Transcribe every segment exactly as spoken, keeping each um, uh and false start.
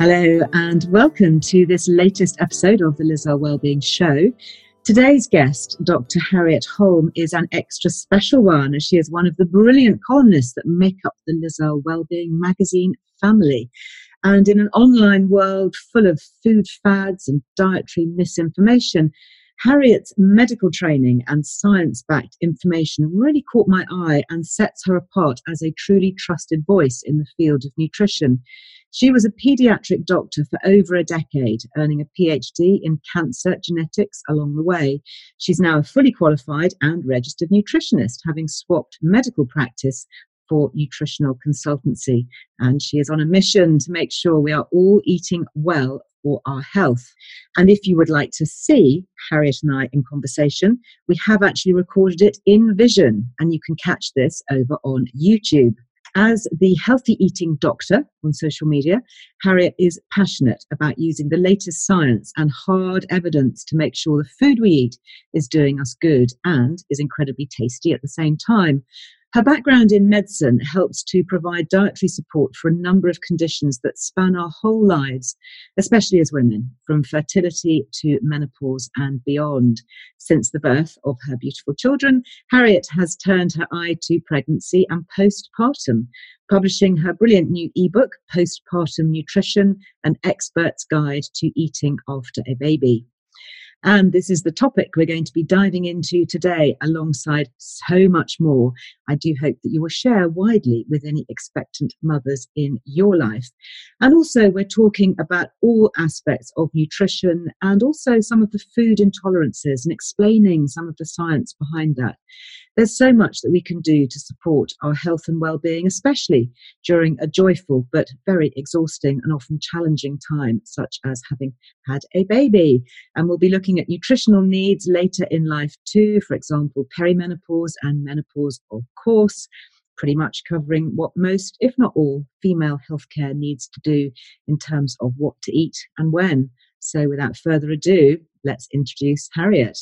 Hello and welcome to this latest episode of the Liz Earle Wellbeing Show. Today's guest, Doctor Harriet Holme, is an extra special one, as she is one of the brilliant columnists that make up the Liz Earle Wellbeing magazine family. And in an online world full of food fads and dietary misinformation, Harriet's medical training and science-backed information really caught my eye and sets her apart as a truly trusted voice in the field of nutrition. She was a paediatric doctor for over a decade, earning a P H D in cancer genetics along the way. She's now a fully qualified and registered nutritionist, having swapped medical practice for nutritional consultancy. And she is on a mission to make sure we are all eating well for our health. And if you would like to see Harriet and I in conversation, we have actually recorded it in vision, and you can catch this over on YouTube. As the healthy eating doctor on social media, Harriet is passionate about using the latest science and hard evidence to make sure the food we eat is doing us good and is incredibly tasty at the same time. Her background in medicine helps to provide dietary support for a number of conditions that span our whole lives, especially as women, from fertility to menopause and beyond. Since the birth of her beautiful children, Harriet has turned her eye to pregnancy and postpartum, publishing her brilliant new ebook, Postpartum Nutrition, An Expert's Guide to Eating After a Baby. And this is the topic we're going to be diving into today, alongside so much more. I do hope that you will share widely with any expectant mothers in your life. And also, we're talking about all aspects of nutrition and also some of the food intolerances and explaining some of the science behind that. There's so much that we can do to support our health and well-being, especially during a joyful but very exhausting and often challenging time, such as having had a baby. And we'll be looking at nutritional needs later in life too, for example, perimenopause and menopause, of course, pretty much covering what most, if not all, female healthcare needs to do in terms of what to eat and when. So without further ado, let's introduce Harriet.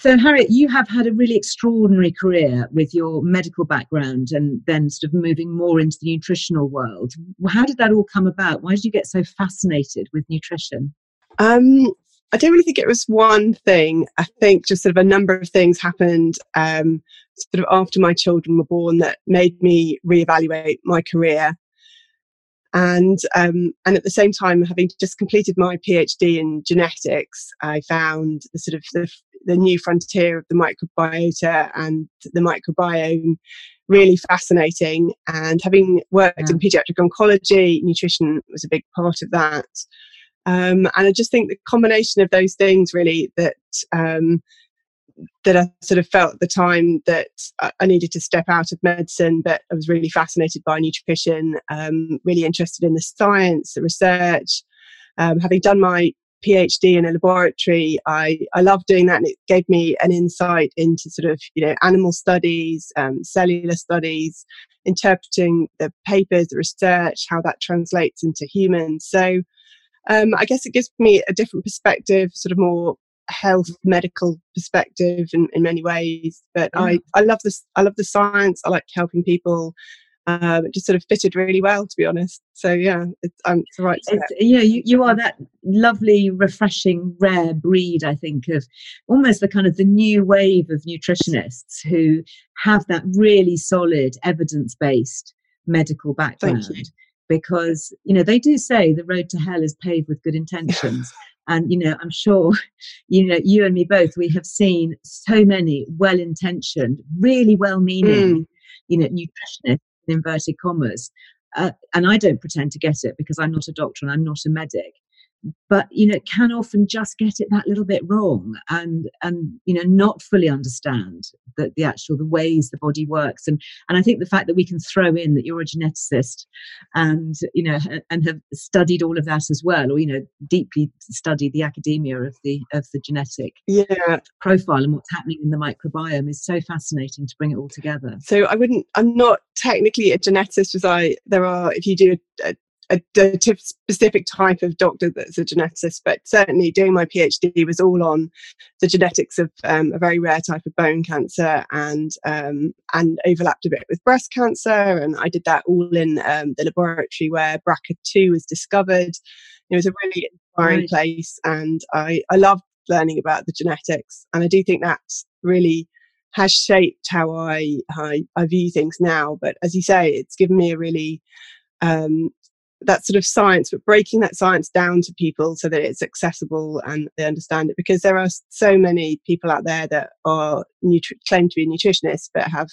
So Harriet, you have had a really extraordinary career with your medical background and then sort of moving more into the nutritional world. How did that all come about? Why did you get so fascinated with nutrition? Um. I don't really think it was one thing. I think just sort of a number of things happened um, sort of after my children were born that made me reevaluate my career. And um, and at the same time, having just completed my P H D in genetics, I found the sort of the, the new frontier of the microbiota and the microbiome really fascinating. And having worked yeah. in paediatric oncology, nutrition was a big part of that. Um, and I just think the combination of those things really that um, that I sort of felt at the time that I needed to step out of medicine, but I was really fascinated by nutrition, um, really interested in the science, the research. Um, having done my P H D in a laboratory, I, I loved doing that, and it gave me an insight into sort of, you know, animal studies, um, cellular studies, interpreting the papers, the research, how that translates into humans. So Um, I guess it gives me a different perspective, sort of more health, medical perspective in, in many ways. But yeah. I, I love this. I love the science. I like helping people. Um, it just sort of fitted really well, to be honest. So yeah, it's, um, it's the right step. It's, yeah, you, you are that lovely, refreshing, rare breed, I think, of almost the kind of the new wave of nutritionists who have that really solid evidence-based medical background. Thank you. Because, you know, they do say the road to hell is paved with good intentions. And, you know, I'm sure, you know, you and me both, we have seen so many well-intentioned, really well-meaning, mm. you know, nutritionists, in inverted commas. Uh, and I don't pretend to get it because I'm not a doctor and I'm not a medic. But, you know, can often just get it that little bit wrong and, and you know, not fully understand the, the actual, the ways the body works. And and I think the fact that we can throw in that you're a geneticist and, you know, and have studied all of that as well, or, you know, deeply studied the academia of the of the genetic yeah. profile and what's happening in the microbiome is so fascinating to bring it all together. So I wouldn't, I'm not technically a geneticist, as I, there are, if you do a, a A, a specific type of doctor that's a geneticist, but certainly doing my PhD was all on the genetics of um, a very rare type of bone cancer, and um, and overlapped a bit with breast cancer. And I did that all in um, the laboratory where B R C A two was discovered. It was a really inspiring right. place, and I, I loved learning about the genetics. And I do think that's really has shaped how I, how I, I view things now. But as you say, it's given me a really... Um, that sort of science, but breaking that science down to people so that it's accessible and they understand it, because there are so many people out there that are nutri- claim to be nutritionists but have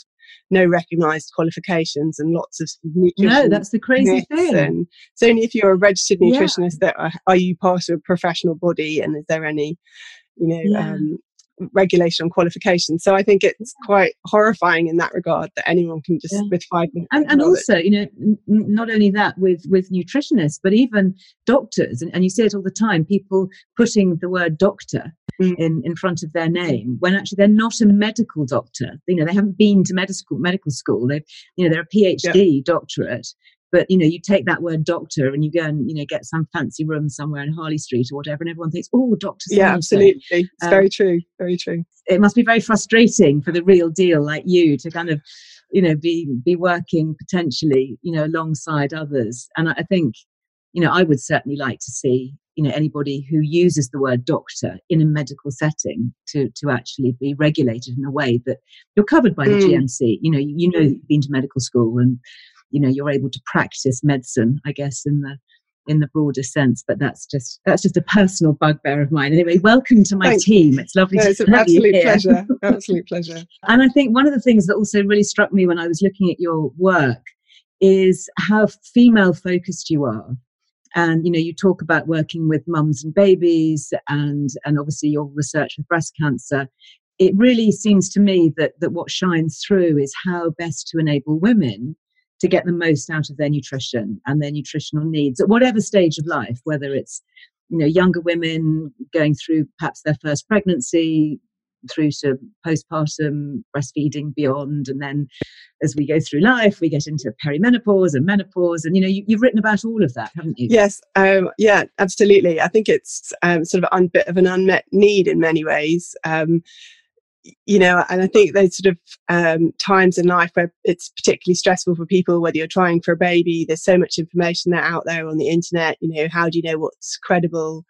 no recognised qualifications and lots of nutrition. No, that's the crazy thing. And it's only if you're a registered nutritionist yeah. that are, are you part of a professional body, and is there any, you know, yeah. um, regulation and qualifications. So I think it's quite horrifying in that regard that anyone can just yeah. with five minutes. And, and also, you know, n- not only that with, with nutritionists, but even doctors, and, and you see it all the time, people putting the word doctor mm. in, in front of their name when actually they're not a medical doctor. You know, they haven't been to medical medical school. They've, you know, they're a PhD yeah. doctorate. But, you know, you take that word doctor and you go and, you know, get some fancy room somewhere in Harley Street or whatever, and everyone thinks, oh, doctor. Yeah, absolutely. It's um, very true. Very true. It must be very frustrating for the real deal like you to kind of, you know, be be working potentially, you know, alongside others. And I think, you know, I would certainly like to see, you know, anybody who uses the word doctor in a medical setting to to actually be regulated in a way that you're covered by the mm. G M C. You know, you know, you've been to medical school and, you know, you're able to practice medicine, I guess, in the in the broader sense. But that's just that's just a personal bugbear of mine. Anyway, welcome to my Thanks. team. It's lovely no, to it's an have absolute you here. Pleasure. Absolute pleasure. And I think one of the things that also really struck me when I was looking at your work is how female focused you are. And, you know, you talk about working with mums and babies, and and obviously your research with breast cancer. It really seems to me that that what shines through is how best to enable women to get the most out of their nutrition and their nutritional needs at whatever stage of life, whether it's, you know, younger women going through perhaps their first pregnancy, through to postpartum, breastfeeding, beyond. And then as we go through life, we get into perimenopause and menopause. And, you know, you, you've written about all of that, haven't you? Yes. Um, yeah, absolutely. I think it's um, sort of a un- bit of an unmet need in many ways. Um, You know, and I think those sort of um, times in life where it's particularly stressful for people, whether you're trying for a baby, there's so much information that's out there on the internet. You know, how do you know what's credible?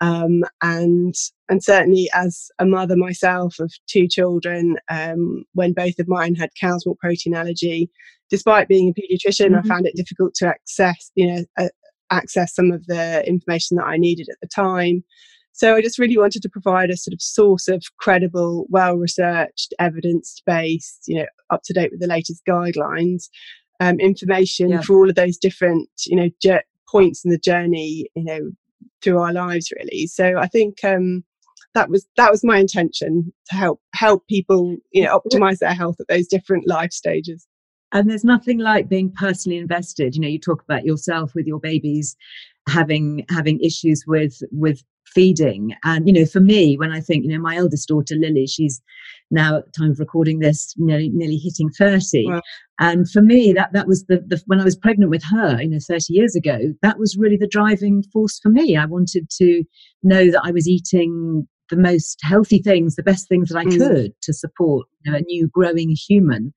Um, and and certainly as a mother myself of two children, um, when both of mine had cow's milk protein allergy, despite being a paediatrician, mm-hmm. I found it difficult to access, you know, uh, access some of the information that I needed at the time. So I just really wanted to provide a sort of source of credible, well-researched, evidence-based, you know, up-to-date with the latest guidelines, um, information yeah. for all of those different, you know, ju- points in the journey, you know, through our lives, really. So I think um, that was that was my intention, to help help people, you know, optimise their health at those different life stages. And there's nothing like being personally invested. You know, you talk about yourself with your babies having having issues with with. feeding. And, you know, for me, when I think, you know, my eldest daughter, Lily, she's now at the time of recording this nearly, nearly hitting thirty. Wow. And for me, that, that was the, the, when I was pregnant with her, you know, thirty years ago, that was really the driving force for me. I wanted to know that I was eating the most healthy things, the best things that I mm. could to support, you know, a new growing human,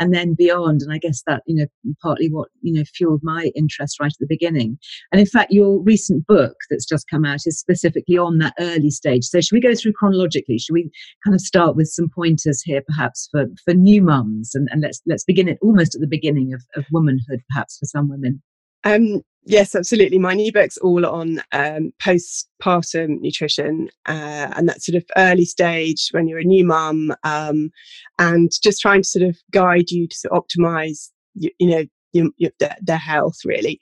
and then beyond. And I guess that, you know, partly what, you know, fueled my interest right at the beginning. And in fact, your recent book that's just come out is specifically on that early stage. So should we go through chronologically? Should we kind of start with some pointers here, perhaps for, for new mums? And, and let's let's begin it almost at the beginning of, of womanhood, perhaps for some women. Um, yes, absolutely. My new book's all on um, postpartum nutrition uh, and that sort of early stage when you're a new mum, um, and just trying to sort of guide you to sort of optimise, you, you know, your, your, their, their health really.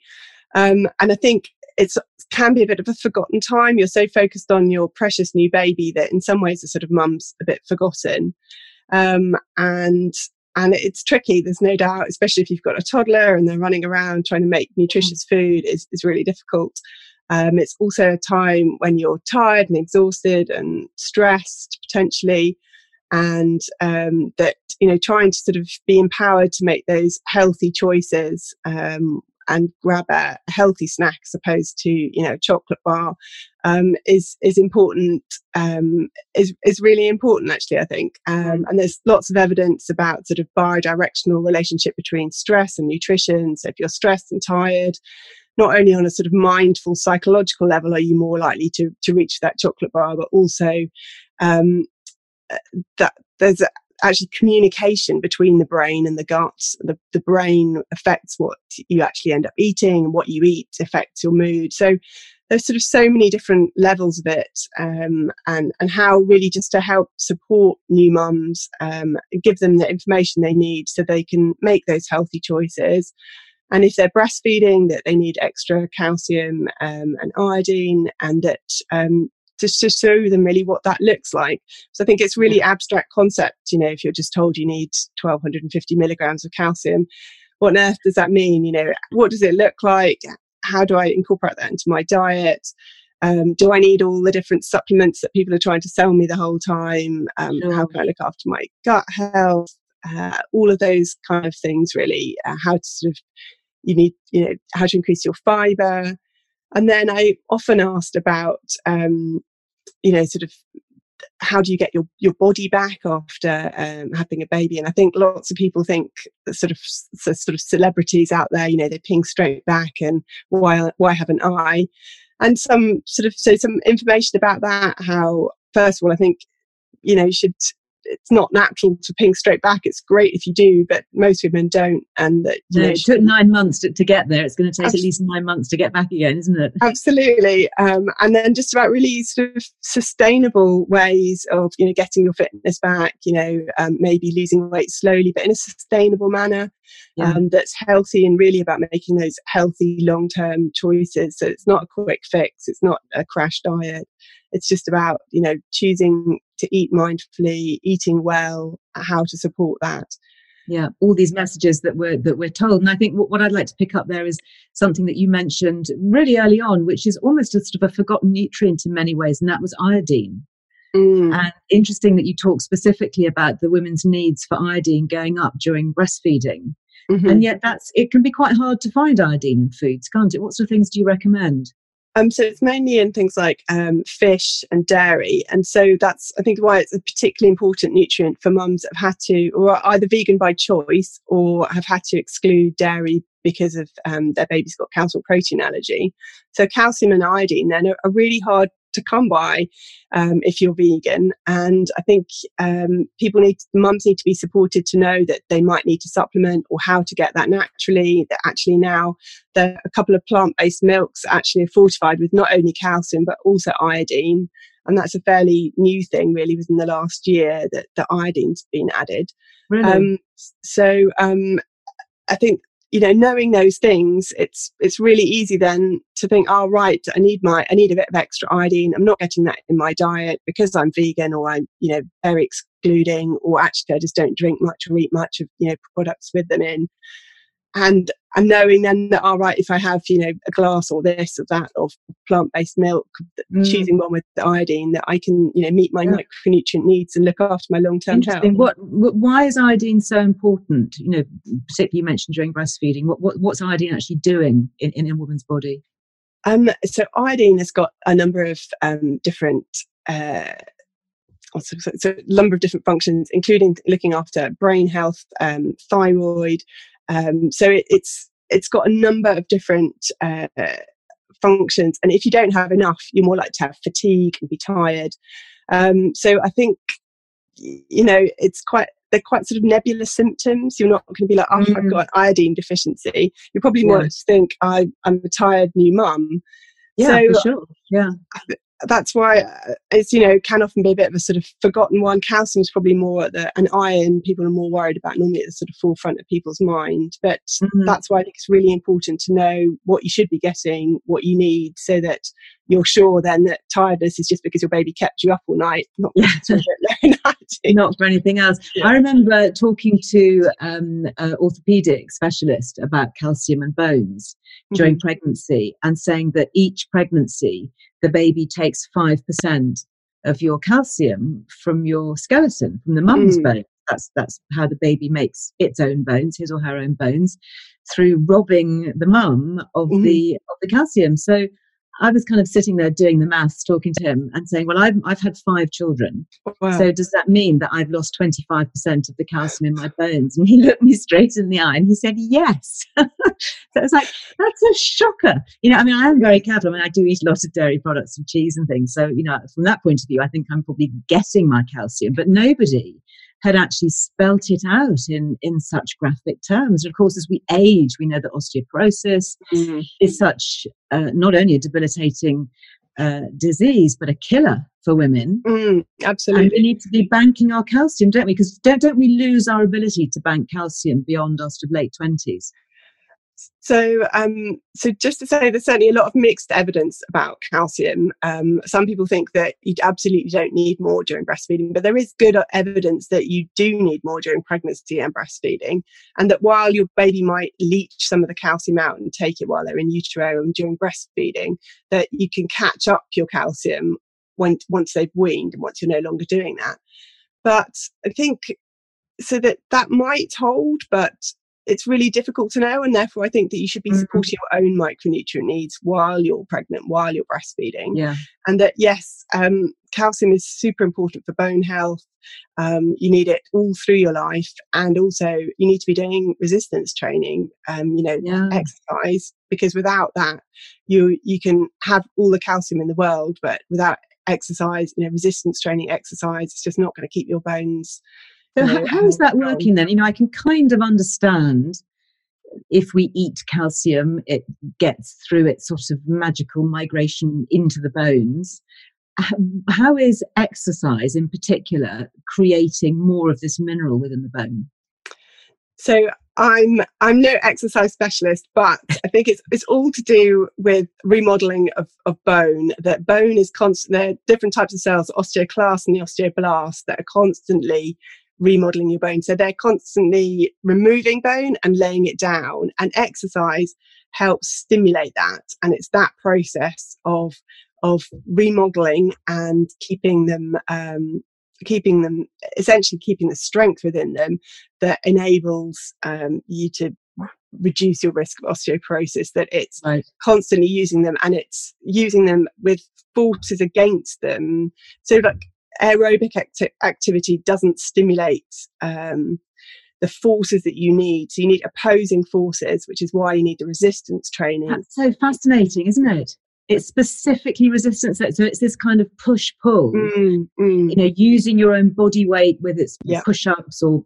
Um, and I think it can be a bit of a forgotten time. You're so focused on your precious new baby that in some ways the sort of mum's a bit forgotten. Um, and And it's tricky, there's no doubt, especially if you've got a toddler and they're running around trying to make nutritious food is, is really difficult. Um, it's also a time when you're tired and exhausted and stressed potentially. And um, that, you know, trying to sort of be empowered to make those healthy choices um, and grab a healthy snack as opposed to, you know, a chocolate bar um, is is important, um, is, is really important, actually, I think. Um, and there's lots of evidence about sort of bi-directional relationship between stress and nutrition. So if you're stressed and tired, not only on a sort of mindful psychological level are you more likely to, to reach that chocolate bar, but also um, that there's a, actually communication between the brain and the gut. The, the brain affects what you actually end up eating, and what you eat affects your mood. So there's sort of so many different levels of it, um, and, and how really just to help support new mums, um, give them the information they need so they can make those healthy choices. And if they're breastfeeding, that they need extra calcium um, and iodine, and that um, just to show them really what that looks like. So I think it's really abstract concept, you know, if you're just told you need twelve fifty milligrams of calcium, what on earth does that mean? You know, what does it look like? How do I incorporate that into my diet? Um, do I need all the different supplements that people are trying to sell me the whole time? Um, sure. How can I look after my gut health? Uh, all of those kind of things really, uh, how to sort of, you need, you know, how to increase your fiber. And then I often asked about, um, you know, sort of how do you get your, your body back after um, having a baby? And I think lots of people think sort of so sort of celebrities out there, you know, they ping straight back and why why haven't I? And some sort of so some information about that. How first of all, I think you know you should. It's not natural to ping straight back. It's great if you do, but most women don't. And that you no, know, it took nine months to, to get there. It's going to take absolutely. at least nine months to get back again, isn't it? Absolutely. Um, and then just about really sort of sustainable ways of, you know, getting your fitness back, you know, um, maybe losing weight slowly, but in a sustainable manner yeah. um, that's healthy and really about making those healthy long-term choices. So it's not a quick fix. It's not a crash diet. It's just about, you know, choosing to eat mindfully, eating well, how to support that. Yeah, all these messages that we're, that we're told. And I think what, what I'd like to pick up there is something that you mentioned really early on, which is almost a sort of a forgotten nutrient in many ways, and that was iodine. Mm. And interesting that you talk specifically about the women's needs for iodine going up during breastfeeding. Mm-hmm. And yet that's it can be quite hard to find iodine in foods, can't it? What sort of things do you recommend? Um, so it's mainly in things like um, fish and dairy. And so that's, I think, why it's a particularly important nutrient for mums that have had to, or are either vegan by choice or have had to exclude dairy because of um, their baby's got calcium protein allergy. So calcium and iodine then are, are really hard to come by um, if you're vegan. And I think um, people need, mums need to be supported to know that they might need to supplement or how to get that naturally. That actually now there are a couple of plant-based milks actually are fortified with not only calcium but also iodine. And that's a fairly new thing really within the last year that the iodine's been added. Really? Um, so um, I think you know, knowing those things, it's it's really easy then to think, oh, right, I need my I need a bit of extra iodine. I'm not getting that in my diet because I'm vegan, or I'm, you know, very excluding, or actually I just don't drink much or eat much of, you know, products with them in. And and knowing then that, all right, if I have, you know, a glass or this or that of plant-based milk, mm. choosing one with the iodine, that I can, you know, meet my yeah. micronutrient needs and look after my long-term Interesting. health. What, what, why is iodine so important? You know, particularly you mentioned during breastfeeding. What, what what's iodine actually doing in, in a woman's body? Um, so iodine has got a number of um, different uh, so, so a number of different functions, including looking after brain health, um, thyroid. Um, so it, it's it's got a number of different uh, functions. And if you don't have enough, you're more likely to have fatigue and be tired. Um, so I think, you know, it's quite, they're quite sort of nebulous symptoms. You're not going to be like, oh, mm. I've got an iodine deficiency. You're probably yeah. more to think, I, I'm a tired new mum. Yeah, so, for sure. Yeah. That's why it's, you know, can often be a bit of a sort of forgotten one. Calcium is probably more at the, and iron people are more worried about normally at the sort of forefront of people's mind. But mm-hmm. that's why I think it's really important to know what you should be getting, what you need, so that you're sure then that tiredness is just because your baby kept you up all night, not, yeah. for, not for anything else. Yeah. I remember talking to um, an orthopedic specialist about calcium and bones mm-hmm. during pregnancy, and saying that each pregnancy, the baby takes five percent of your calcium from your skeleton, from the mum's mm. bone. That's that's how the baby makes its own bones, his or her own bones, through robbing the mum of mm. the of the calcium. So I was kind of sitting there doing the maths, talking to him and saying, well, I've, I've had five children. Wow. So does that mean that I've lost twenty-five percent of the calcium in my bones? And he looked me straight in the eye and he said, yes. So it's like, that's a shocker. You know, I mean, I am very careful. I mean, I do eat a lot of dairy products and cheese and things. So, you know, from that point of view, I think I'm probably getting my calcium, but nobody had actually spelt it out in, in such graphic terms. And of course, as we age, we know that osteoporosis mm-hmm. is such uh, not only a debilitating uh, disease, but a killer for women. Mm, absolutely. And we need to be banking our calcium, don't we? Because don't, don't we lose our ability to bank calcium beyond our sort of late twenties? So, um, so just to say, there's certainly a lot of mixed evidence about calcium. Um, some people think that you absolutely don't need more during breastfeeding, but there is good evidence that you do need more during pregnancy and breastfeeding, and that while your baby might leach some of the calcium out and take it while they're in utero and during breastfeeding, that you can catch up your calcium when, once they've weaned and once you're no longer doing that. But I think so that that might hold, but it's really difficult to know, and therefore I think that you should be supporting your own micronutrient needs while you're pregnant, while you're breastfeeding. Yeah. And that, yes, um, calcium is super important for bone health. Um, you need it all through your life, and also you need to be doing resistance training, um, you know, yeah. exercise, because without that, you you can have all the calcium in the world, but without exercise, you know, resistance training, exercise, it's just not going to keep your bones. So how, how is that working then? You know, I can kind of understand if we eat calcium, it gets through its sort of magical migration into the bones. How is exercise in particular creating more of this mineral within the bone? So I'm I'm no exercise specialist, but I think it's it's all to do with remodeling of, of bone. That bone is constant. There are different types of cells, osteoclast and the osteoblast, that are constantly remodeling your bone. So they're constantly removing bone and laying it down, and exercise helps stimulate that, and it's that process of of remodeling and keeping them um keeping them essentially keeping the strength within them that enables um you to reduce your risk of osteoporosis. That it's right. constantly using them, and it's using them with forces against them. So like aerobic acti- activity doesn't stimulate um, the forces that you need. So you need opposing forces, which is why you need the resistance training. That's so fascinating, isn't it? It's specifically resistance. So it's this kind of push-pull, mm, mm. you know, using your own body weight with its yeah. push-ups, or,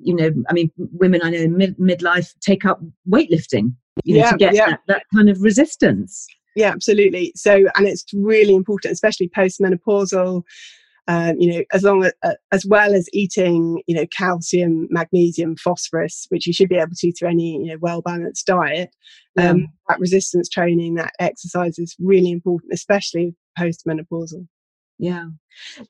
you know, I mean, women I know in mid- midlife take up weightlifting, you know, yeah, to get yeah. that, that kind of resistance. Yeah, absolutely. So, and it's really important, especially post-menopausal. Um, you know, as long as, uh, as well as eating, you know, calcium, magnesium, phosphorus, which you should be able to through any, you know, well-balanced diet, um, yeah. that resistance training, that exercise is really important, especially post-menopausal. Yeah.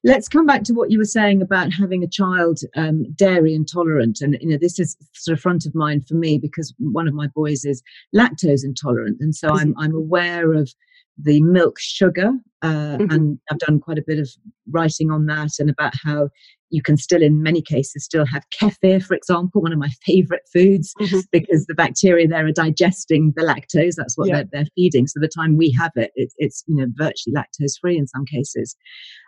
Let's come back to what you were saying about having a child um, dairy intolerant. And, you know, this is sort of front of mind for me because one of my boys is lactose intolerant. And so I'm, I'm aware of the milk sugar, uh, mm-hmm. and I've done quite a bit of writing on that, and about how you can still, in many cases, still have kefir, for example, one of my favorite foods, mm-hmm. because the bacteria there are digesting the lactose. That's what yeah. they're, they're feeding. So the time we have it, it it's you know virtually lactose free in some cases.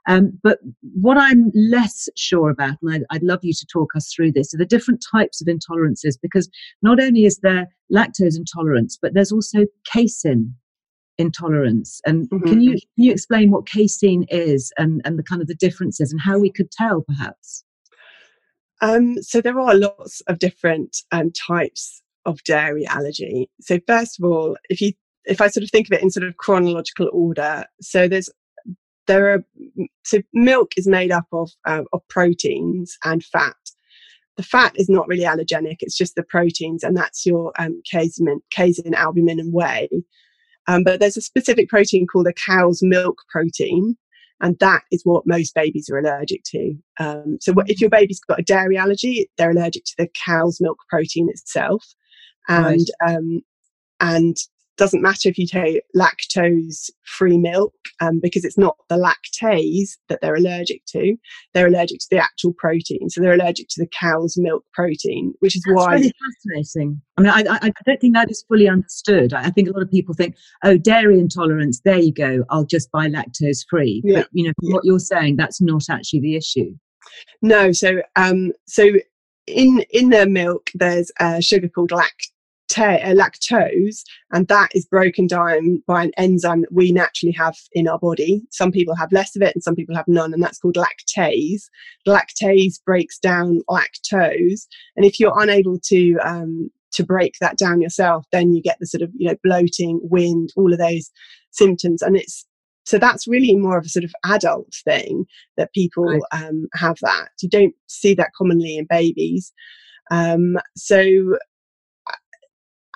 Um, but what I'm less sure about, and I'd, I'd love you to talk us through this, are the different types of intolerances, because not only is there lactose intolerance, but there's also casein intolerance. And mm-hmm. can you can you explain what casein is, and, and the kind of the differences, and how we could tell, perhaps? Um, so there are lots of different um, types of dairy allergy. So first of all, if you if I sort of think of it in sort of chronological order, so there's there are so milk is made up of uh, of proteins and fat. The fat is not really allergenic; it's just the proteins, and that's your um, casein, casein, albumin, and whey. Um, but there's a specific protein called the cow's milk protein, and that is what most babies are allergic to. Um, so what, if your baby's got a dairy allergy, they're allergic to the cow's milk protein itself. And right. um, and doesn't matter if you take lactose-free milk, um, because it's not the lactase that they're allergic to. They're allergic to the actual protein. So they're allergic to the cow's milk protein, which is That's why... That's really fascinating. I mean, I, I don't think that is fully understood. I think a lot of people think, oh, dairy intolerance, there you go, I'll just buy lactose-free. Yeah. But, you know, from yeah. what you're saying, that's not actually the issue. No, so um, so in, in their milk, there's a sugar called lactose. lactose, and that is broken down by an enzyme that we naturally have in our body. Some people have less of it and some people have none, and that's called lactase. Lactase breaks down lactose, and if you're unable to um, to break that down yourself, then you get the sort of you know bloating, wind, all of those symptoms. And it's so that's really more of a sort of adult thing that people right. um, have that. You don't see that commonly in babies. Um, so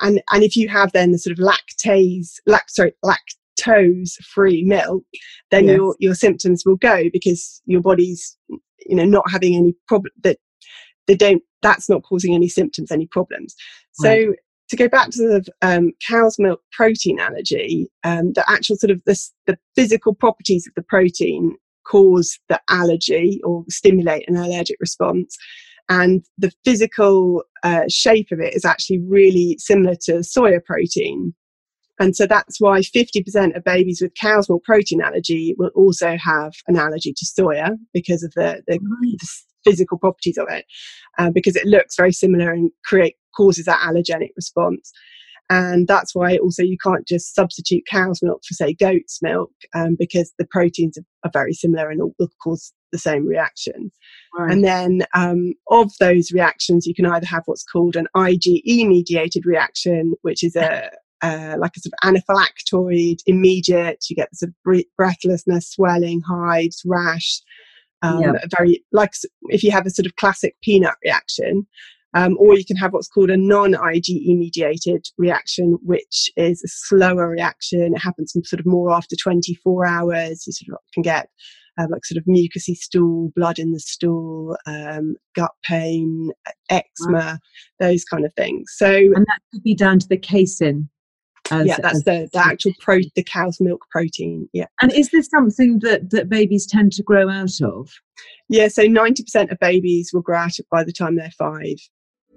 And and if you have then the sort of lactase, lact, sorry, lactose-free milk, then yes. your your symptoms will go, because your body's you know not having any problem, that they don't that's not causing any symptoms, any problems. Right. So to go back to the um, cow's milk protein allergy, um, the actual sort of the the physical properties of the protein cause the allergy or stimulate an allergic response. And the physical uh, shape of it is actually really similar to soya protein. And so that's why fifty percent of babies with cow's milk protein allergy will also have an allergy to soya, because of the, the, right. the physical properties of it, uh, because it looks very similar and create causes that allergenic response. And that's why also you can't just substitute cow's milk for, say, goat's milk, um, because the proteins are, are very similar and will cause the same reaction. Right. And then um, of those reactions, you can either have what's called an I G E-mediated reaction, which is a uh, like a sort of anaphylactoid, immediate. You get sort of breathlessness, swelling, hives, rash. Um, yep. Very like if you have a sort of classic peanut reaction. Um, or you can have what's called a non I G E mediated reaction, which is a slower reaction. It happens sort of more after twenty-four hours. You sort of can get uh, like sort of mucousy stool, blood in the stool, um, gut pain, eczema, wow. those kind of things. So, and that could be down to the casein. As, yeah, that's as, the, the actual pro, the cow's milk protein. Yeah, and is this something that, that babies tend to grow out of? Yeah, so ninety percent of babies will grow out of by the time they're five.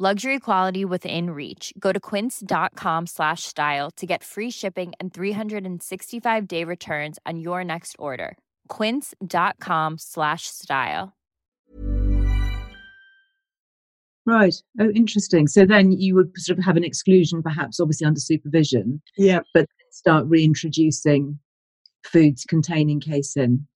Luxury quality within reach. Go to quince.com slash style to get free shipping and three sixty-five day returns on your next order. Quince.com slash style. Right. Oh, interesting. So then you would sort of have an exclusion, perhaps obviously under supervision. Yeah. But start reintroducing foods containing casein.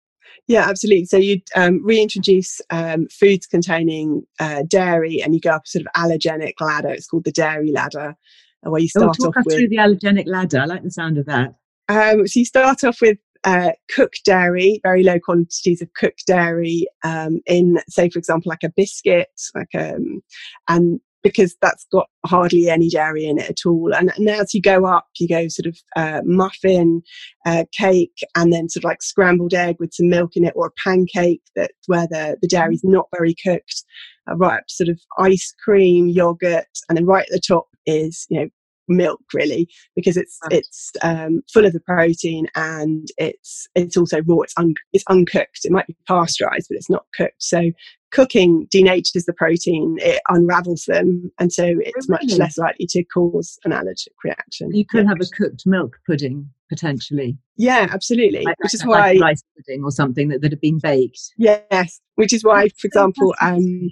Yeah, absolutely. So you um, reintroduce um, foods containing uh, dairy, and you go up a sort of allergenic ladder. It's called the dairy ladder, where you start oh, talk off us with through the allergenic ladder. I like the sound of that. Um, so you start off with uh, cooked dairy, very low quantities of cooked dairy um, in, say, for example, like a biscuit, like um, and because that's got hardly any dairy in it at all. And, and as you go up, you go sort of uh, muffin, uh, cake, and then sort of like scrambled egg with some milk in it, or a pancake that where the, the dairy's not very cooked, uh, right up to sort of ice cream, yogurt, and then right at the top is, you know, milk, really, because it's right. it's um, full of the protein, and it's it's also raw. It's un, it's uncooked. It might be pasteurized, but it's not cooked. So cooking denatures the protein. It unravels them, and so it's really? much less likely to cause an allergic reaction. You could yeah. have a cooked milk pudding potentially. Yeah, absolutely. Like, which like, is why like rice pudding or something that, that had been baked. Yes, which is why, for example, um.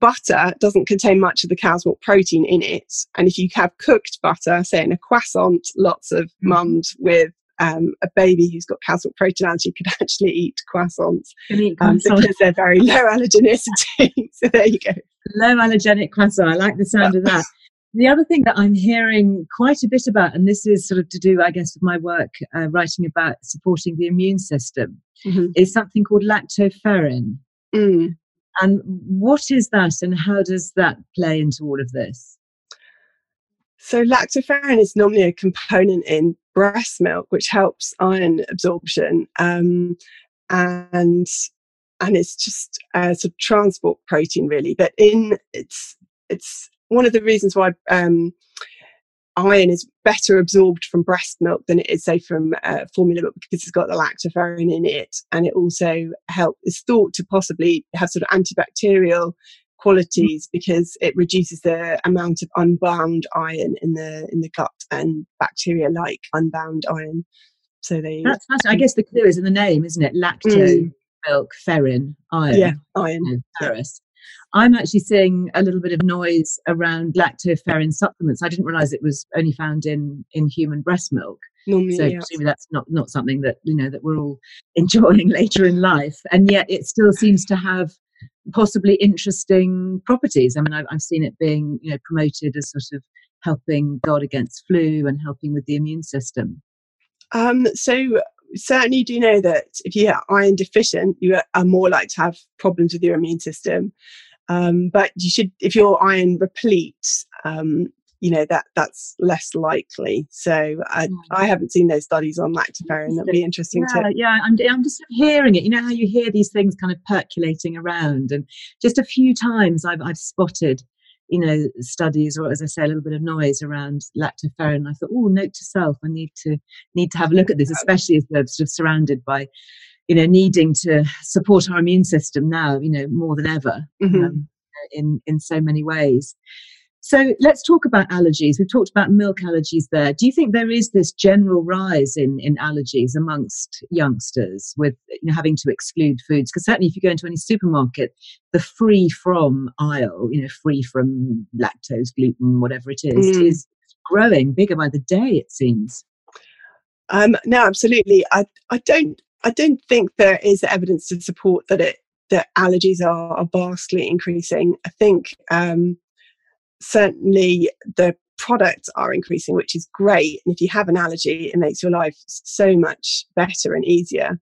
butter doesn't contain much of the cow's milk protein in it, and if you have cooked butter, say in a croissant, lots of mums with um, a baby who's got cow's milk protein allergy could actually eat croissants, eat croissants. Um, because they're very low allergenicity. So there you go. Low allergenic croissant. I like the sound of that. The other thing that I'm hearing quite a bit about, and this is sort of to do, I guess, with my work uh, writing about supporting the immune system, mm-hmm. is something called lactoferrin. Mm. And what is that, and how does that play into all of this? So lactoferrin is normally a component in breast milk, which helps iron absorption, um, and and it's just a sort of transport protein, really. But in it's it's one of the reasons why um, iron is better absorbed from breast milk than it is, say, from uh, formula milk, because it's got the lactoferrin in it, and it also help is thought to possibly have sort of antibacterial qualities, because it reduces the amount of unbound iron in the in the gut, and bacteria like unbound iron. So they that's, that's I guess the clue is in the name, isn't it? Lacto, mm. milk, ferrin, iron. Yeah, iron. Ferrous. I'm actually seeing a little bit of noise around lactoferrin supplements. I didn't realise it was only found in, in human breast milk. Normally, so yeah. presumably that's not, not something that, you know, that we're all enjoying later in life. And yet it still seems to have possibly interesting properties. I mean, I've, I've seen it being, you know, promoted as sort of helping guard against flu and helping with the immune system. Um, so... Certainly do know that if you are iron deficient, you are more likely to have problems with your immune system. Um, but you should, if you're iron replete, um, you know, that that's less likely. So I, I haven't seen those studies on lactoferrin. That'd be interesting yeah, to... Yeah, I'm, I'm just hearing it. You know how you hear these things kind of percolating around, and just a few times I've I've spotted, you know, studies, or as I say, a little bit of noise around lactoferrin. I thought, oh, note to self, I need to need to have a look at this, especially as we're sort of surrounded by, you know, needing to support our immune system now, you know, more than ever, mm-hmm. um, in in so many ways. So let's talk about allergies. We've talked about milk allergies there. Do you think there is this general rise in, in allergies amongst youngsters with, you know, having to exclude foods? Because certainly if you go into any supermarket, the free from aisle, you know, free from lactose, gluten, whatever it is, mm. is growing bigger by the day, it seems. Um, no, absolutely. I, I don't I don't think there is evidence to support that it that allergies are, are vastly increasing. I think um, certainly the products are increasing, which is great. And if you have an allergy, it makes your life so much better and easier.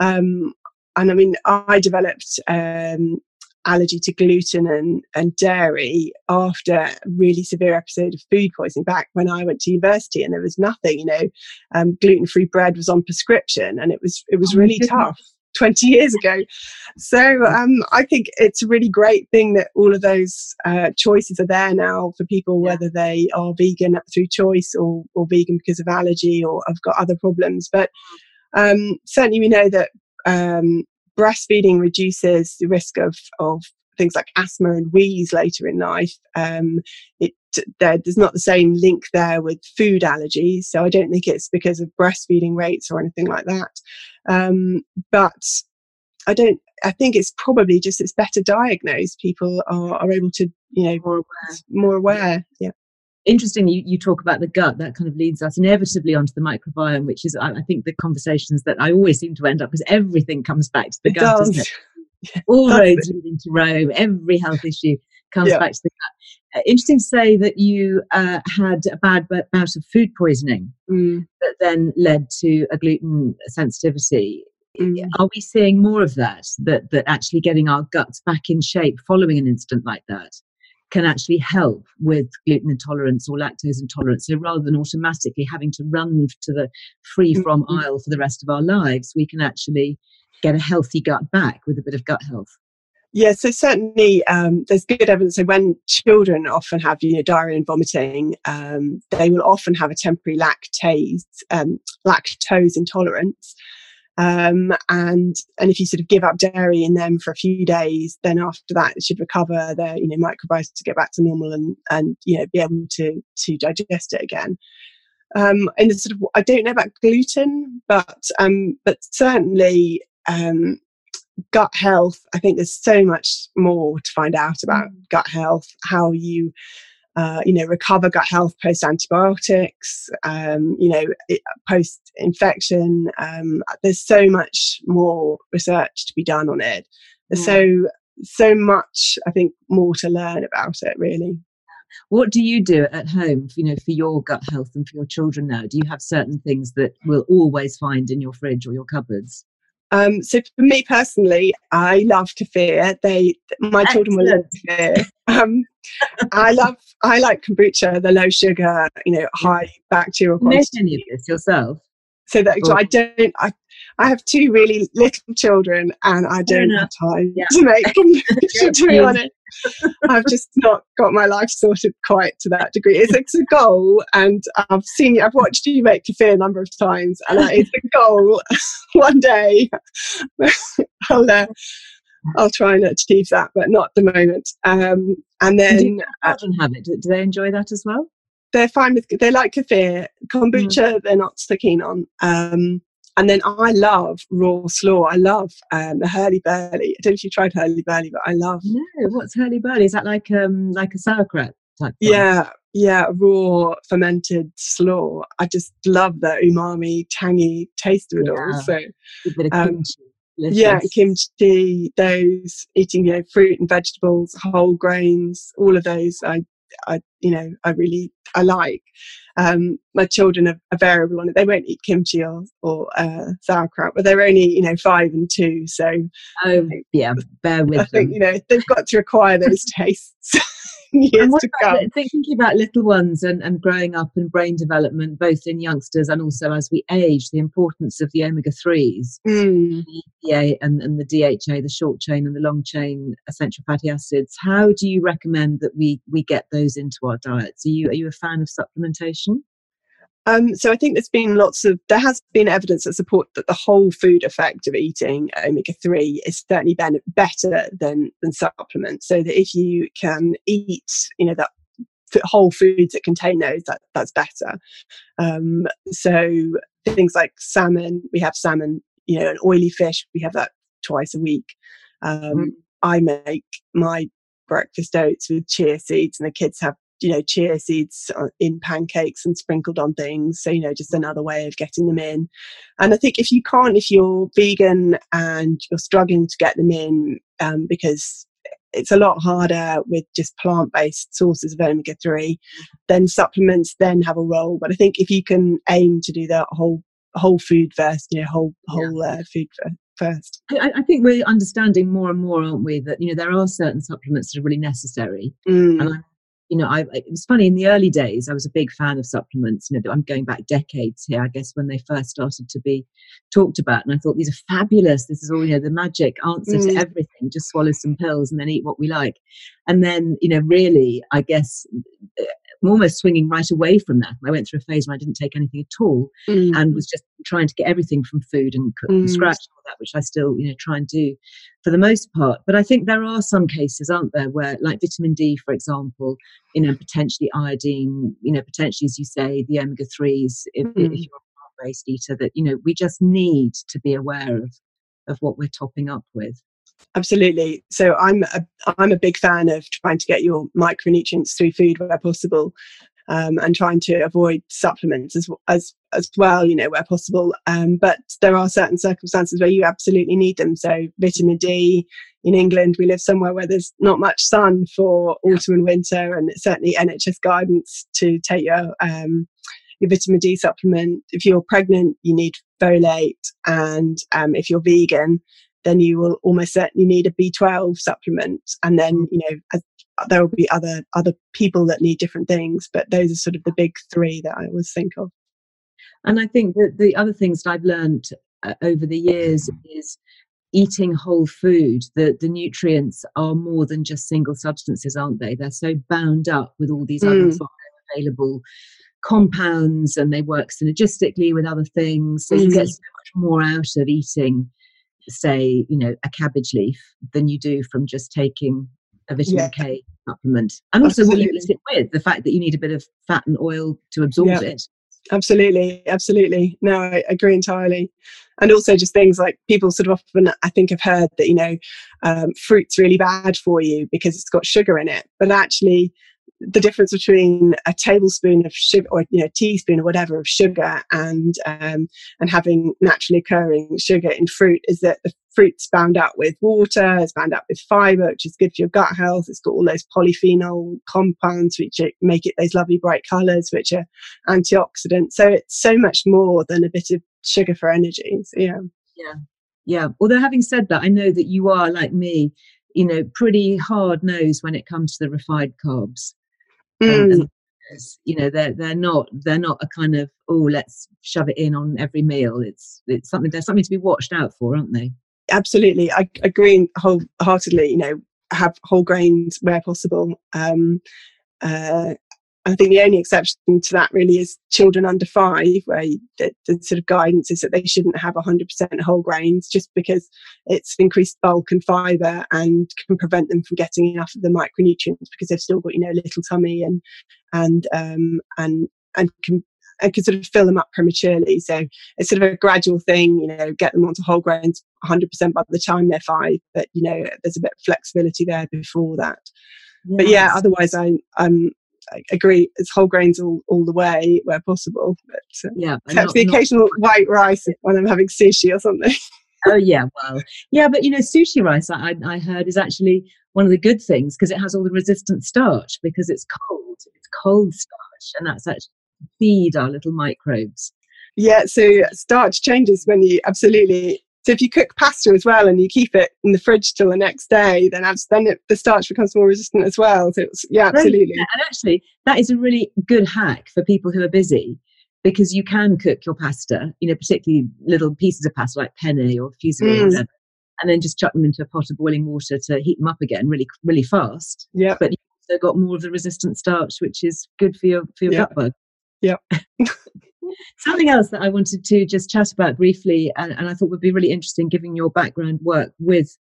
Um, and I mean, I developed um, allergy to gluten and, and dairy after a really severe episode of food poisoning back when I went to university, and there was nothing, you know, um, gluten-free bread was on prescription, and it was it was really tough twenty years ago. So um, I think it's a really great thing that all of those uh, choices are there now for people, yeah. whether they are vegan through choice or, or vegan because of allergy or have got other problems. But um, certainly we know that um, breastfeeding reduces the risk of, of things like asthma and wheeze later in life. Um, it there, there's not the same link there with food allergies, so I don't think it's because of breastfeeding rates or anything like that. Um, but I don't. I think it's probably just it's better diagnosed. People are, are able to, you know, more aware. More aware. Yeah. Interesting, you, you talk about the gut. That kind of leads us inevitably onto the microbiome, which is, I, I think, the conversations that I always seem to end up, because everything comes back to the it gut, does. Doesn't it? All roads leading to Rome. Every health issue comes yeah. back to the gut. Uh, interesting to say that you uh, had a bad bout of food poisoning mm. that then led to a gluten sensitivity. Mm. Are we seeing more of that, that? That actually getting our guts back in shape following an incident like that can actually help with gluten intolerance or lactose intolerance. So rather than automatically having to run to the free from mm-hmm. aisle for the rest of our lives, we can actually get a healthy gut back with a bit of gut health. Yeah, so certainly um, there's good evidence. So when children often have, you know, diarrhea and vomiting, um, they will often have a temporary lactase, um, lactose intolerance. Um, and, and if you sort of give up dairy in them for a few days, then after that it should recover their, you know, microbiota to get back to normal and, and, you know, be able to, to digest it again. Um, and sort of, I don't know about gluten, but, um, but certainly, um, gut health, I think there's so much more to find out about gut health, how you, Uh, you know, recover gut health post antibiotics, um, you know, post infection. Um, there's so much more research to be done on it. There's yeah. so, so much, I think, more to learn about it, really. What do you do at home, you know, for your gut health and for your children now? Do you have certain things that we'll always find in your fridge or your cupboards? Um, so for me personally, I love kefir. They, my Excellent. Children will love kefir. Um, I love, I like kombucha, the low sugar, you know, high bacterial quality. You made any of this yourself? So that or? I don't, I, I have two really little children, and I don't have time yeah. to make kombucha, to be honest. I've just not got my life sorted quite to that degree. It's, it's a goal, and I've seen you, I've watched you make kefir a number of times, and that is a goal. One day I'll, uh, I'll try and achieve that, but not at the moment. Um, and then do children have it? Do they enjoy that as well? They're fine with, they like kefir. Kombucha, mm. they're not so keen on. Um, And then I love raw slaw. I love um, the hurly-burly. I don't know if you tried hurly-burly, but I love... No, what's hurly-burly? Is that like um, like a sauerkraut type? Yeah, one? yeah, raw fermented slaw. I just love the umami, tangy taste of it yeah. all. So, a bit of um, kimchi. Delicious. Yeah, kimchi, those, eating, you know, fruit and vegetables, whole grains, all of those I I, you know, I really, I like. Um, my children are, are variable on it. They won't eat kimchi or, or uh, sauerkraut, but they're only, you know, five and two. So, oh yeah, bear with I them. think, you know, they've got to acquire those tastes. Years to come. Thinking about little ones and, and growing up and brain development, both in youngsters and also as we age, the importance of the omega threes, mm. the E P A and, and the D H A, the short chain and the long chain essential fatty acids. How do you recommend that we we get those into our diets? Are you are you a fan of supplementation? Um, so I think there's been lots of, there has been evidence that support that the whole food effect of eating omega three is certainly ben- better than, than supplements. So that if you can eat, you know, that whole foods that contain those, that that's better. Um, so things like salmon, we have salmon, you know, an oily fish, we have that twice a week. Um, mm. I make my breakfast oats with chia seeds, and the kids have, you know, chia seeds in pancakes and sprinkled on things. So, you know, just another way of getting them in. And I think if you can't, if you're vegan and you're struggling to get them in, um, because it's a lot harder with just plant-based sources of omega three, then supplements then have a role. But I think if you can aim to do that whole whole food first, you know, whole whole yeah. uh, food first. first I, I think we're understanding more and more, aren't we, that, you know, there are certain supplements that are really necessary. mm. And I, you know I it was funny, in the early days I was a big fan of supplements. You know, I'm going back decades here, I guess, when they first started to be talked about, and I thought, these are fabulous, this is all, you know, the magic answer mm. to everything, just swallow some pills and then eat what we like. And then, you know, really, I guess I'm almost swinging right away from that. I went through a phase where I didn't take anything at all, mm. and was just trying to get everything from food and cook mm. from scratch and all that, which I still, you know, try and do for the most part. But I think there are some cases, aren't there, where, like vitamin D, for example, you know, potentially iodine, you know, potentially, as you say, the omega threes, if, mm. if you're a plant-based eater, that, you know, we just need to be aware of, of what we're topping up with. Absolutely. So I'm a, I'm a big fan of trying to get your micronutrients through food where possible, um, and trying to avoid supplements as as as well, you know, where possible. Um, but there are certain circumstances where you absolutely need them. So vitamin D, in England, we live somewhere where there's not much sun for autumn and winter, and certainly N H S guidance to take your um, your vitamin D supplement. If you're pregnant, you need folate, and um, if you're vegan, then you will almost certainly need a B twelve supplement. And then, you know, as, there will be other other people that need different things, but those are sort of the big three that I always think of. And I think that the other things that I've learned uh, over the years is eating whole food, the, the nutrients are more than just single substances, aren't they? They're so bound up with all these mm. other available compounds, and they work synergistically with other things. So mm. you get so much more out of eating, say, you know, a cabbage leaf than you do from just taking a vitamin yeah. K supplement. And also what you mix it with, the fact that you need a bit of fat and oil to absorb yeah. it. Absolutely, absolutely. No, I agree entirely. And also just things like, people sort of often, I think, have heard that, you know, um, fruit's really bad for you because it's got sugar in it. But actually, the difference between a tablespoon of sugar, or, you know, teaspoon or whatever of sugar, and um, and having naturally occurring sugar in fruit is that the fruit's bound up with water, it's bound up with fibre, which is good for your gut health. It's got all those polyphenol compounds which make it those lovely bright colours, which are antioxidants. So it's so much more than a bit of sugar for energy. So, yeah, yeah, yeah. Although, having said that, I know that you are, like me, you know, pretty hard nosed when it comes to the refined carbs. Mm. Um, you know, they're they're not they're not a kind of, oh, let's shove it in on every meal. It's it's something they're something to be watched out for, aren't they? Absolutely, I agree wholeheartedly. You know, have whole grains where possible. Um, uh, I think the only exception to that really is children under five, where you, the, the sort of guidance is that they shouldn't have one hundred percent whole grains, just because it's increased bulk and fibre and can prevent them from getting enough of the micronutrients, because they've still got, you know, little tummy, and and um, and and can, and can sort of fill them up prematurely. So it's sort of a gradual thing, you know, get them onto whole grains one hundred percent by the time they're five, but, you know, there's a bit of flexibility there before that. Yes. But yeah, otherwise I, I'm... I agree, it's whole grains all, all the way where possible, but uh, yeah, except not, the occasional not... white rice when I'm having sushi or something. Oh yeah, well, yeah, but you know, sushi rice, I, I heard, is actually one of the good things, because it has all the resistant starch, because it's cold, it's cold starch, and that's actually feed our little microbes. Yeah, so starch changes when you, absolutely. So if you cook pasta as well and you keep it in the fridge till the next day, then then it, the starch becomes more resistant as well. So it's, yeah, absolutely. Right. And actually, that is a really good hack for people who are busy, because you can cook your pasta, you know, particularly little pieces of pasta like penne or fusilli, mm. and, and then just chuck them into a pot of boiling water to heat them up again really, really fast. Yeah. But you've also got more of the resistant starch, which is good for your for your yep. gut bug. Yeah. Something else that I wanted to just chat about briefly, and, and I thought would be really interesting, given your background work with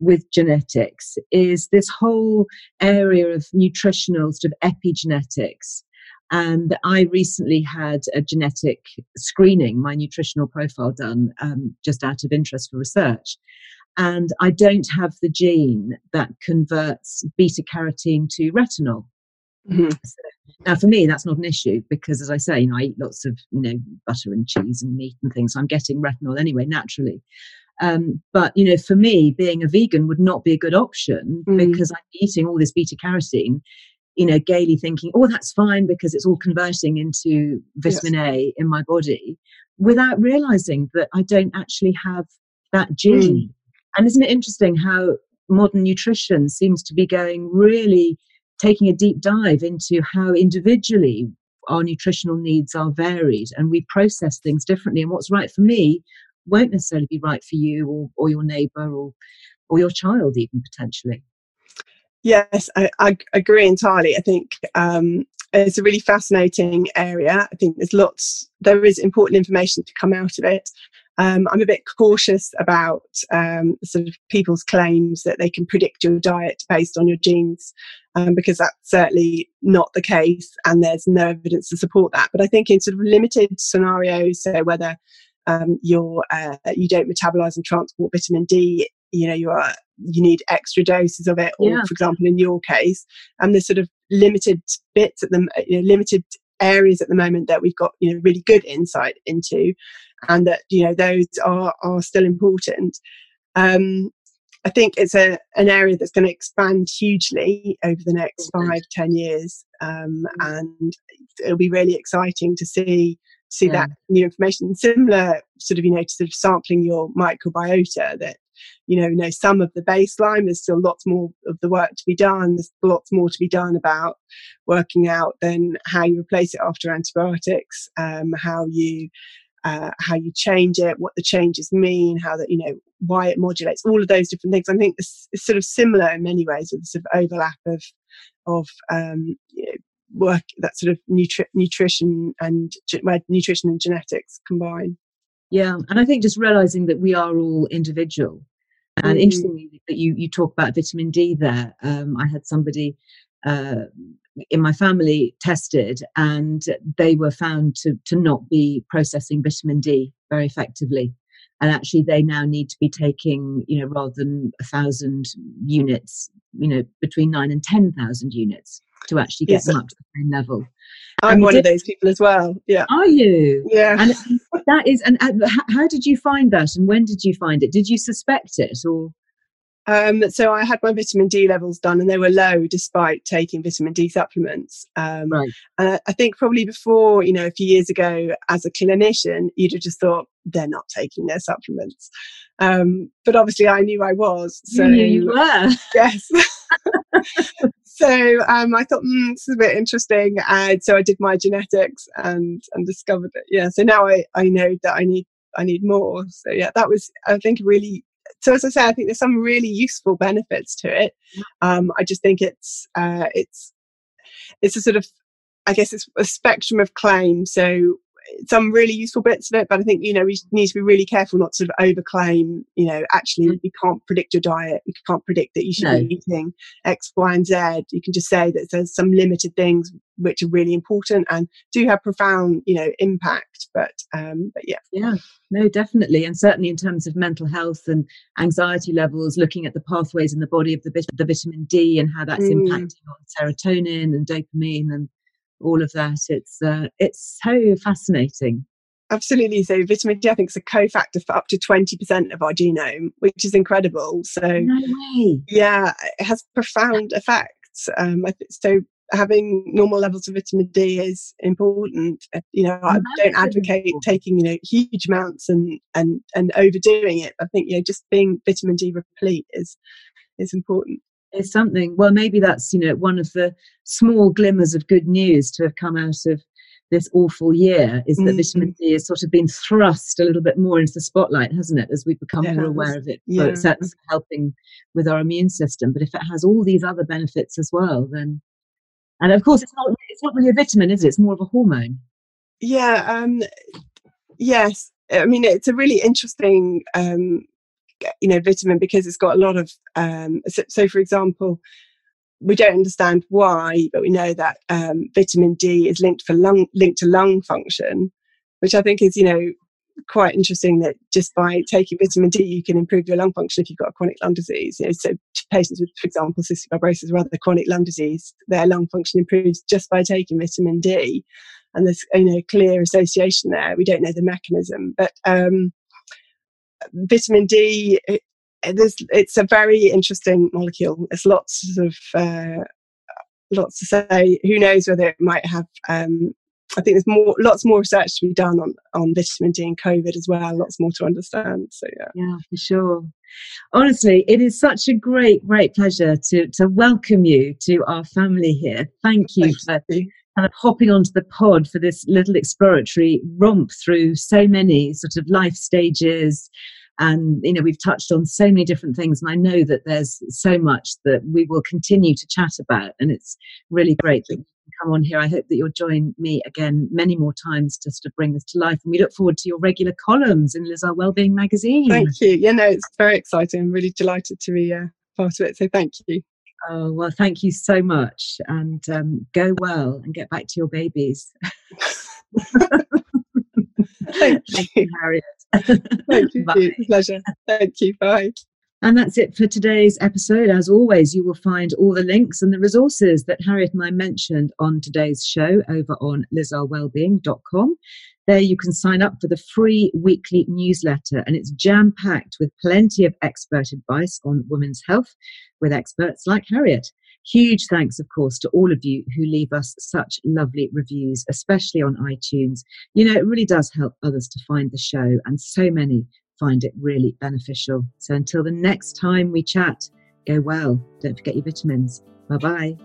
with genetics, is this whole area of nutritional sort of epigenetics. And I recently had a genetic screening, my nutritional profile done, um, just out of interest for research. And I don't have the gene that converts beta carotene to retinol. Mm-hmm. So, now, for me, that's not an issue because, as I say, you know, I eat lots of you know butter and cheese and meat and things, so I'm getting retinol anyway naturally. Um, but you know, for me, being a vegan would not be a good option mm. because I'm eating all this beta carotene. You know, gaily thinking, oh, that's fine because it's all converting into vitamin yes. A in my body, without realizing that I don't actually have that gene. Mm. And isn't it interesting how modern nutrition seems to be going really taking a deep dive into how individually our nutritional needs are varied and we process things differently, and what's right for me won't necessarily be right for you or, or your neighbor or or your child even potentially. Yes, I, I agree entirely. I think um, it's a really fascinating area. I think there's lots, there is important information to come out of it. Um, I'm a bit cautious about um, sort of people's claims that they can predict your diet based on your genes, um, because that's certainly not the case and there's no evidence to support that. But I think in sort of limited scenarios, so whether um, you're, uh, you don't metabolize and transport vitamin D, you know, you are you need extra doses of it, or yeah. for example, in your case, and there's sort of limited bits at the you know, limited areas at the moment that we've got you know really good insight into, and that you know those are are still important. Um, I think it's a an area that's going to expand hugely over the next five, ten years, um, and it'll be really exciting to see. see yeah. that new information, similar sort of, you know, to sort of sampling your microbiota that, you know, know some of the baseline. There's still lots more of the work to be done. There's lots more to be done about working out then how you replace it after antibiotics, um, how you uh, how you change it, what the changes mean, how that, you know, why it modulates, all of those different things. I think it's, it's sort of similar in many ways with the sort of overlap of, of um, you know, work that sort of nutri- nutrition and where nutrition and genetics combine. Yeah, and I think just realizing that we are all individual. And mm-hmm. interestingly, that you you talk about vitamin D there. Um, I had somebody uh, in my family tested, and they were found to to not be processing vitamin D very effectively. And actually, they now need to be taking, you know, rather than a thousand units, you know, between nine and ten thousand units to actually get yes. them up to the same level. I'm and one did, of those people as well. Yeah. Are you? Yeah. And that is. And how did you find that? And when did you find it? Did you suspect it or? Um, so I had my vitamin D levels done, and they were low despite taking vitamin D supplements. Um, right. And I, I think probably before, you know, a few years ago, as a clinician, you'd have just thought they're not taking their supplements. Um, but obviously, I knew I was. So you knew you were. Yes. So um, I thought, mm, this is a bit interesting. And so I did my genetics and, and discovered it. Yeah. So now I, I know that I need I need more. So yeah, that was, I think, really. So as I say, I think there's some really useful benefits to it. Um, I just think it's uh, it's it's a sort of, I guess it's a spectrum of claims. So some really useful bits of it, but I think, you know, we need to be really careful not to sort of overclaim, you know, actually we can't predict your diet. We can't predict that you should no. be eating X, Y, and Z. You can just say that there's some limited things which are really important and do have profound, you know, impact. But, um, but yeah. Yeah, no, definitely. And certainly in terms of mental health and anxiety levels, looking at the pathways in the body of the, bit- the vitamin D and how that's mm. impacting on serotonin and dopamine and all of that. It's uh, it's so fascinating. Absolutely. So vitamin D, I think, is a cofactor for up to twenty percent of our genome, which is incredible. So no way. Yeah, it has profound effects. Um, so having normal levels of vitamin D is important. You know, I don't advocate taking, you know, huge amounts and, and, and overdoing it. I think, you know, just being vitamin D replete is is important. It's something. Well, maybe that's, you know, one of the small glimmers of good news to have come out of this awful year is that mm. vitamin D has sort of been thrust a little bit more into the spotlight, hasn't it, as we become yeah, more aware of it. Yeah. It's helping with our immune system. But if it has all these other benefits as well, then, and of course, it's not, it's not really a vitamin, is it? It's more of a hormone. Yeah, um, yes. I mean, it's a really interesting, um, you know, vitamin, because it's got a lot of, um, so, so for example, we don't understand why, but we know that um, vitamin D is linked for lung, linked to lung function, which I think is, you know, quite interesting, that just by taking vitamin D, you can improve your lung function if you've got a chronic lung disease. You know, so patients with, for example, cystic fibrosis or other chronic lung disease, their lung function improves just by taking vitamin D. And there's, you know, clear association there. We don't know the mechanism, but um, vitamin D, it, it's a very interesting molecule. There's lots of uh, lots to say. Who knows whether it might have? Um, I think there's more, lots more research to be done on on vitamin D and COVID as well. Lots more to understand. So yeah, yeah, for sure. Honestly, it is such a great, great pleasure to to welcome you to our family here. Thank you. Thank for, you. Kind of hopping onto the pod for this little exploratory romp through so many sort of life stages, and you know, we've touched on so many different things, and I know that there's so much that we will continue to chat about, and it's really great that you can come on here. I hope that you'll join me again many more times just to bring this to life, and we look forward to your regular columns in Liz Earle Wellbeing magazine. Thank you. Yeah, no, it's very exciting. I'm really delighted to be uh, part of it, so thank you. Oh, well, thank you so much, and um, go well and get back to your babies. Thank, thank you, Harriet. Thank you. Bye. Pleasure. Thank you. Bye. And that's it for today's episode. As always, you will find all the links and the resources that Harriet and I mentioned on today's show over on liz earle wellbeing dot com. There you can sign up for the free weekly newsletter, and it's jam-packed with plenty of expert advice on women's health with experts like Harriet. Huge thanks, of course, to all of you who leave us such lovely reviews, especially on iTunes. You know, it really does help others to find the show, and so many find it really beneficial. So until the next time we chat, go well. Don't forget your vitamins. Bye-bye.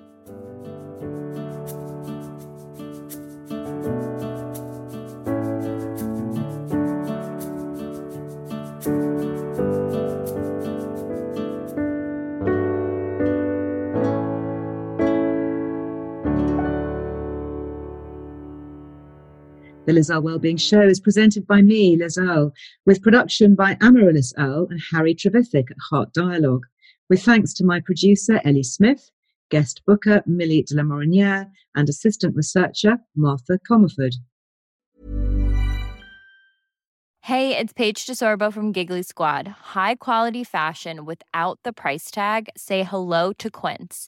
The Liz Earle Wellbeing Show is presented by me, Liz Earle, with production by Amaryllis Earl and Harry Trevithick at Heart Dialogue, with thanks to my producer, Ellie Smith, guest booker, Millie de la Morinière, and assistant researcher, Martha Comerford. Hey, it's Paige DeSorbo from Giggly Squad. High quality fashion without the price tag. Say hello to Quince.